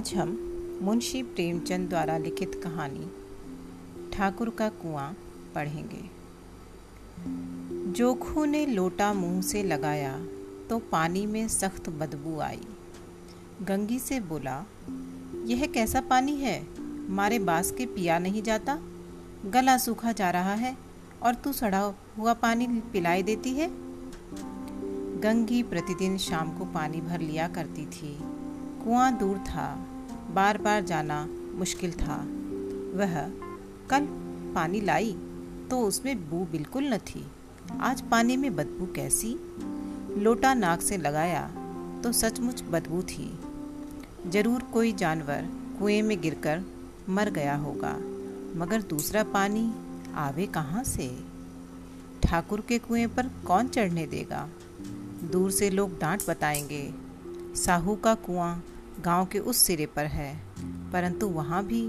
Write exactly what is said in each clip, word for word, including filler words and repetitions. आज हम मुंशी प्रेमचंद द्वारा लिखित कहानी ठाकुर का कुआं पढ़ेंगे। जोखू ने लोटा मुंह से लगाया तो पानी में सख्त बदबू आई। गंगी से बोला, यह कैसा पानी है? मारे बास के पिया नहीं जाता, गला सूखा जा रहा है और तू सड़ा हुआ पानी पिलाई देती है। गंगी प्रतिदिन शाम को पानी भर लिया करती थी। कुआं दूर था, बार बार जाना मुश्किल था। वह कल पानी लाई तो उसमें बू बिल्कुल न थी, आज पानी में बदबू कैसी? लोटा नाक से लगाया तो सचमुच बदबू थी। जरूर कोई जानवर कुएं में गिरकर मर गया होगा, मगर दूसरा पानी आवे कहाँ से? ठाकुर के कुएं पर कौन चढ़ने देगा? दूर से लोग डांट बताएंगे। साहू का कुआं गांव के उस सिरे पर है, परंतु वहां भी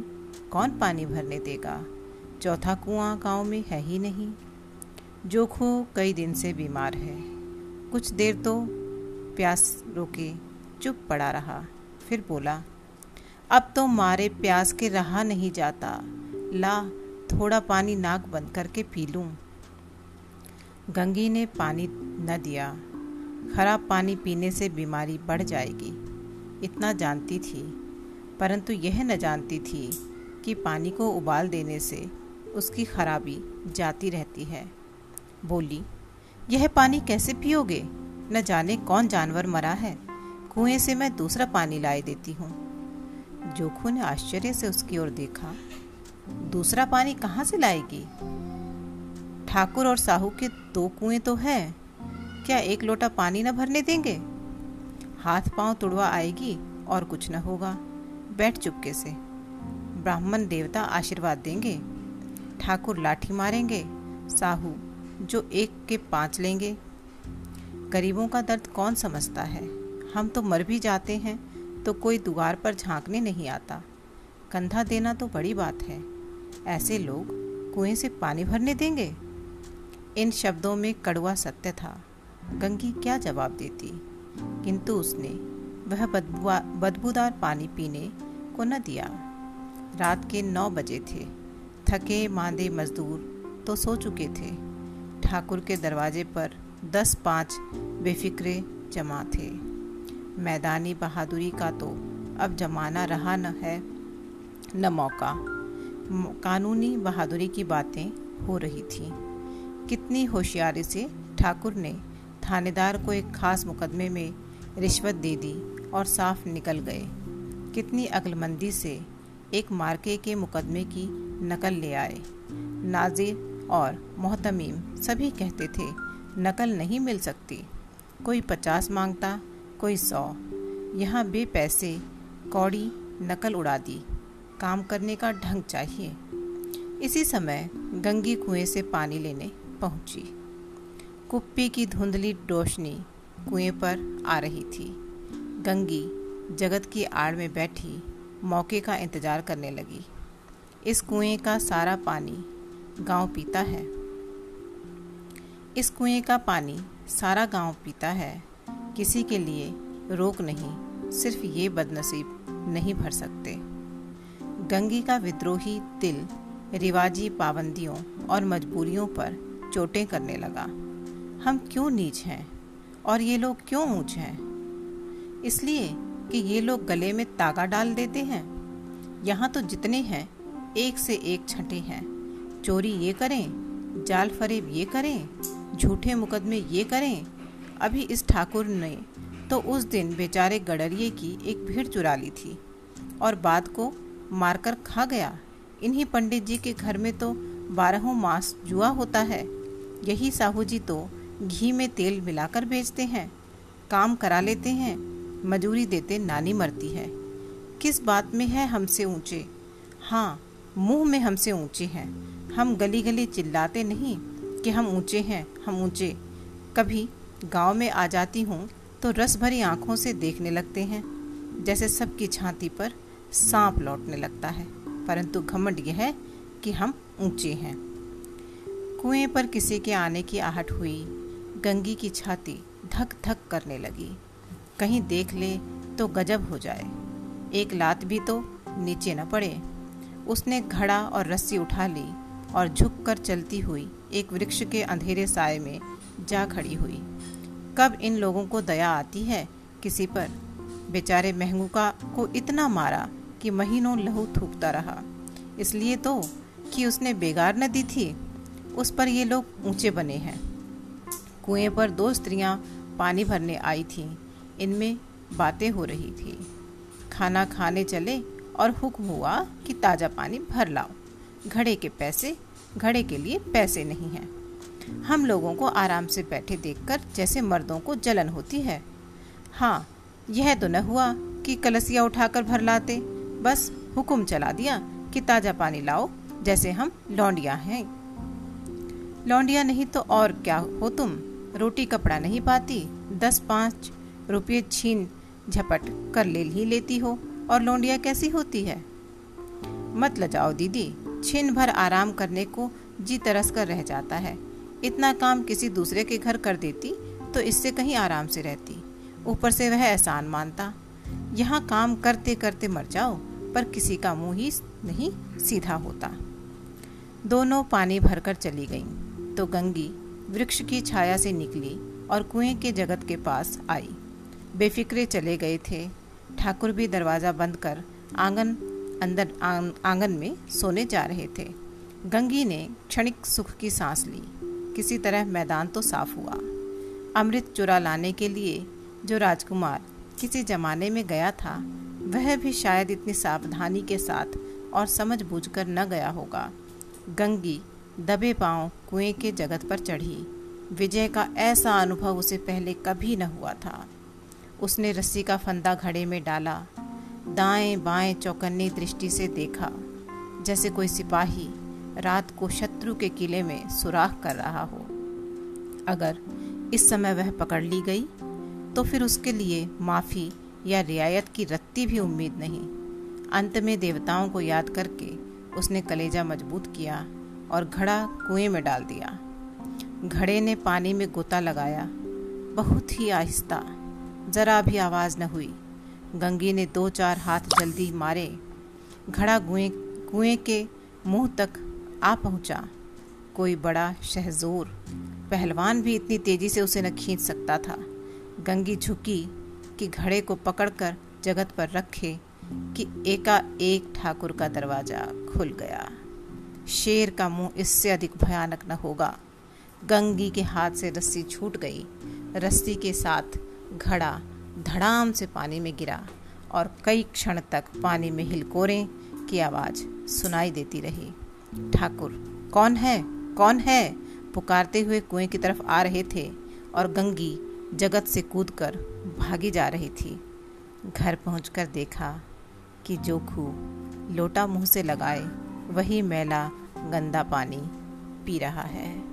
कौन पानी भरने देगा? चौथा कुआं गांव में है ही नहीं। जोखू कई दिन से बीमार है। कुछ देर तो प्यास रोके चुप पड़ा रहा, फिर बोला, अब तो मारे प्यास के रहा नहीं जाता, ला थोड़ा पानी नाक बंद करके पी लूं। गंगी ने पानी न दिया। खराब पानी पीने से बीमारी बढ़ जाएगी, इतना जानती थी, परंतु यह न जानती थी कि पानी को उबाल देने से उसकी खराबी जाती रहती है। बोली, यह पानी कैसे पियोगे? न जाने कौन जानवर मरा है, कुएं से मैं दूसरा पानी लाए देती हूँ। जोखू ने आश्चर्य से उसकी ओर देखा। दूसरा पानी कहाँ से लाएगी? ठाकुर और साहू के दो कुएं तो हैं, क्या एक लोटा पानी न भरने देंगे? हाथ पांव तुड़वा आएगी और कुछ न होगा। बैठ चुपके से, ब्राह्मण देवता आशीर्वाद देंगे। ठाकुर लाठी मारेंगे, साहू जो एक के पांच लेंगे। गरीबों का दर्द कौन समझता है? हम तो मर भी जाते हैं तो कोई दुआर पर झांकने नहीं आता। कंधा देना तो बड़ी बात है, ऐसे लोग कुएं से पानी भरने देंगे? इन शब्दों में कड़वा सत्य था। गंगी क्या जवाब देती, किंतु उसने वह बदबूदार पानी पीने को न दिया। रात के नौ बजे थे। थके मांदे मजदूर तो सो चुके थे। ठाकुर के दरवाजे पर दस पाँच बेफिक्रे जमा थे। मैदानी बहादुरी का तो अब जमाना रहा न है न मौका। कानूनी बहादुरी की बातें हो रही थी। कितनी होशियारी से ठाकुर ने थानेदार को एक खास मुकदमे में रिश्वत दे दी और साफ निकल गए। कितनी अक्लमंदी से एक मार्के के मुकदमे की नकल ले आए। नाजिर और मोहतमीम सभी कहते थे नकल नहीं मिल सकती। कोई पचास मांगता, कोई सौ। यहाँ बेपैसे कौड़ी नकल उड़ा दी। काम करने का ढंग चाहिए। इसी समय गंगी कुएं से पानी लेने पहुंची। कुप्पी की धुंधली रोशनी कुएं पर आ रही थी। गंगी जगत की आड़ में बैठी मौके का इंतजार करने लगी। इस कुएं का सारा पानी गांव पीता है। इस कुएं का पानी सारा गांव पीता है। किसी के लिए रोक नहीं, सिर्फ ये बदनसीब नहीं भर सकते। गंगी का विद्रोही दिल रिवाजी पाबंदियों और मजबूरियों पर चोटें करने लगा। हम क्यों नीच हैं और ये लोग क्यों ऊंच हैं? इसलिए कि ये लोग गले में तागा डाल देते हैं। यहाँ तो जितने हैं एक से एक छठे हैं। चोरी ये करें, जाल फरेब ये करें, झूठे मुकदमे ये करें। अभी इस ठाकुर ने तो उस दिन बेचारे गडरिये की एक भीड़ चुरा ली थी और बाद को मारकर खा गया। इन्हीं पंडित जी के घर में तो बारहों मास जुआ होता है। यही साहू जी तो घी में तेल मिलाकर बेचते हैं, काम करा लेते हैं, मजूरी देते नानी मरती है। किस बात में है हमसे ऊंचे? हाँ, मुंह में हमसे ऊंचे हैं। हम गली गली चिल्लाते नहीं कि हम ऊंचे हैं, हम ऊंचे। कभी गांव में आ जाती हूँ तो रस भरी आँखों से देखने लगते हैं, जैसे सबकी छाती पर सांप लौटने लगता है। परंतु घमंड यह है कि हम ऊंचे हैं। कुएं पर किसी के आने की आहट हुई। गंगी की छाती धक धक करने लगी। कहीं देख ले तो गजब हो जाए। एक लात भी तो नीचे न पड़े। उसने घड़ा और रस्सी उठा ली और झुककर चलती हुई एक वृक्ष के अंधेरे साए में जा खड़ी हुई। कब इन लोगों को दया आती है किसी पर। बेचारे महंगूका को इतना मारा कि महीनों लहू थूकता रहा, इसलिए तो कि उसने बेगार न दी थी। उस पर ये लोग ऊंचे बने हैं। कुएं पर दो स्त्रियां पानी भरने आई थीं। इनमें बातें हो रही थी। खाना खाने चले और हुक्म हुआ कि ताज़ा पानी भर लाओ। घड़े के पैसे घड़े के लिए पैसे नहीं हैं। हम लोगों को आराम से बैठे देखकर जैसे मर्दों को जलन होती है। हाँ, यह तो न हुआ कि कलसिया उठाकर भर लाते, बस हुक्म चला दिया कि ताज़ा पानी लाओ, जैसे हम लौंडिया हैं। लौंडिया नहीं तो और क्या हो तुम। रोटी कपड़ा नहीं पाती, दस पाँच रुपये छीन झपट कर ले ही लेती हो, और लौंडिया कैसी होती है। मत लजाओ दीदी, छिन भर आराम करने को जी तरस कर रह जाता है। इतना काम किसी दूसरे के घर कर देती तो इससे कहीं आराम से रहती। ऊपर से वह एहसान मानता। यहाँ काम करते करते मर जाओ, पर किसी का मुंह ही नहीं सीधा होता। दोनों पानी भरकर चली गईं, तो गंगी वृक्ष की छाया से निकली और कुएं के जगत के पास आई। बेफिक्रे चले गए थे। ठाकुर भी दरवाज़ा बंद कर आंगन अंदर आंगन में सोने जा रहे थे। गंगी ने क्षणिक सुख की सांस ली। किसी तरह मैदान तो साफ हुआ। अमृत चुरा लाने के लिए जो राजकुमार किसी जमाने में गया था, वह भी शायद इतनी सावधानी के साथ और समझ बूझकर न गया होगा। गंगी दबे पांव कुएं के जगत पर चढ़ी। विजय का ऐसा अनुभव उसे पहले कभी न हुआ था। उसने रस्सी का फंदा घड़े में डाला, दाएं बाएं चौकन्नी दृष्टि से देखा, जैसे कोई सिपाही रात को शत्रु के किले में सुराख कर रहा हो। अगर इस समय वह पकड़ ली गई तो फिर उसके लिए माफ़ी या रियायत की रत्ती भी उम्मीद नहीं। अंत में देवताओं को याद करके उसने कलेजा मजबूत किया और घड़ा कुएं में डाल दिया। घड़े ने पानी में गोता लगाया, बहुत ही आहिस्ता, जरा भी आवाज़ न हुई। गंगी ने दो चार हाथ जल्दी मारे। घड़ा कुएं कुएं के मुंह तक आ पहुंचा। कोई बड़ा शहजोर पहलवान भी इतनी तेजी से उसे न खींच सकता था। गंगी झुकी कि घड़े को पकड़कर जगत पर रखे कि एकाएक ठाकुर का दरवाज़ा खुल गया। शेर का मुंह इससे अधिक भयानक न होगा। गंगी के हाथ से रस्सी छूट गई। रस्सी के साथ घड़ा धड़ाम से पानी में गिरा और कई क्षण तक पानी में हिलकोरें की आवाज़ सुनाई देती रही। ठाकुर कौन है कौन है पुकारते हुए कुएं की तरफ आ रहे थे और गंगी जगत से कूदकर भागी जा रही थी। घर पहुंचकर देखा कि जोखू लोटा मुंह से लगाए वही मैला गंदा पानी पी रहा है।